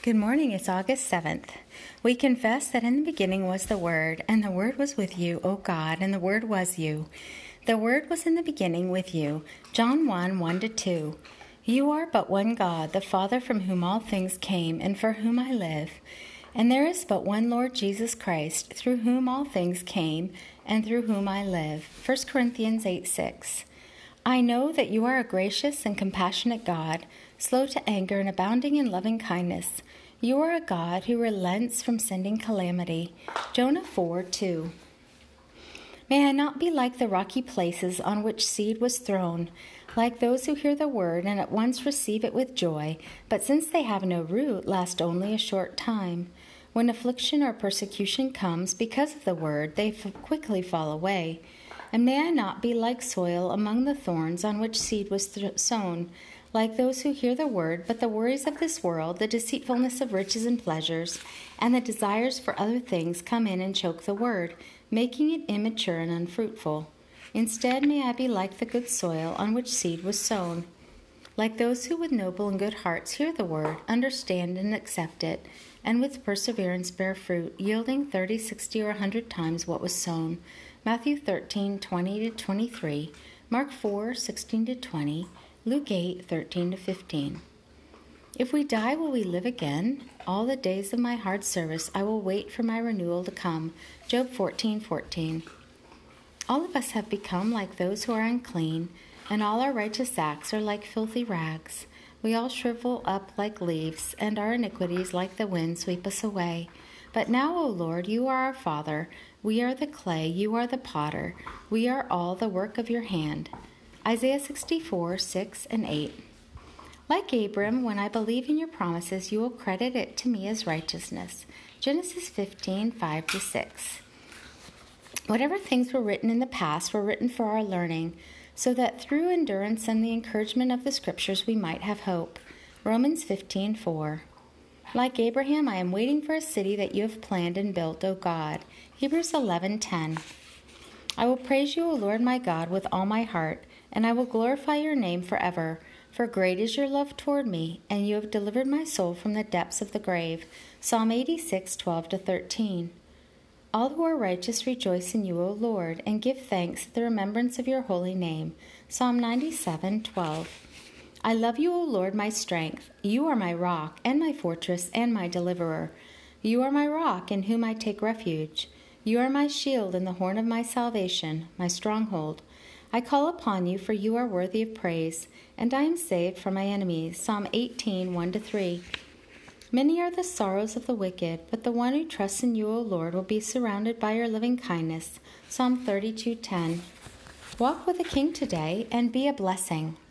Good morning. It's August 7th. We confess that in the beginning was the Word, and the Word was with you, O God, and the Word was you. The Word was in the beginning with you. John 1:1-2. You are but one God, the Father, from whom all things came, and for whom I live. And there is but one Lord Jesus Christ, through whom all things came, and through whom I live. 1 Corinthians 8:6. I know that you are a gracious and compassionate God, slow to anger and abounding in loving kindness. You are a God who relents from sending calamity. Jonah 4:2. May I not be like the rocky places on which seed was thrown, like those who hear the word and at once receive it with joy, but since they have no root, last only a short time. When affliction or persecution comes because of the word, they quickly fall away. And may I not be like soil among the thorns on which seed was sown, like those who hear the word, but the worries of this world, the deceitfulness of riches and pleasures, and the desires for other things come in and choke the word, making it immature and unfruitful. Instead, may I be like the good soil on which seed was sown, like those who with noble and good hearts hear the word, understand and accept it, and with perseverance bear fruit, yielding 30, 60, or 100 times what was sown. Matthew 13:20-23, Mark 4:16-20, Luke 8:13-15. If we die, will we live again? All the days of my hard service, I will wait for my renewal to come. Job 14:14. All of us have become like those who are unclean, and all our righteous acts are like filthy rags. We all shrivel up like leaves, and our iniquities like the wind sweep us away. But now, O Lord, you are our Father. We are the clay, you are the potter. We are all the work of your hand. Isaiah 64:6-8. Like Abram, when I believe in your promises, you will credit it to me as righteousness. Genesis 15:5-6. Whatever things were written in the past were written for our learning, so that through endurance and the encouragement of the Scriptures we might have hope. Romans 15:4. Like Abraham, I am waiting for a city that you have planned and built, O God. Hebrews 11:10. I will praise you, O Lord my God, with all my heart, and I will glorify your name forever. For great is your love toward me, and you have delivered my soul from the depths of the grave. Psalm 86:12-13. All who are righteous rejoice in you, O Lord, and give thanks at the remembrance of your holy name. Psalm 97:12. I love you, O Lord, my strength. You are my rock, and my fortress, and my deliverer. You are my rock, in whom I take refuge. You are my shield and the horn of my salvation, my stronghold. I call upon you, for you are worthy of praise, and I am saved from my enemies. Psalm 18:1-3. Many are the sorrows of the wicked, but the one who trusts in you, O Lord, will be surrounded by your loving kindness. Psalm 32:10. Walk with the King today and be a blessing.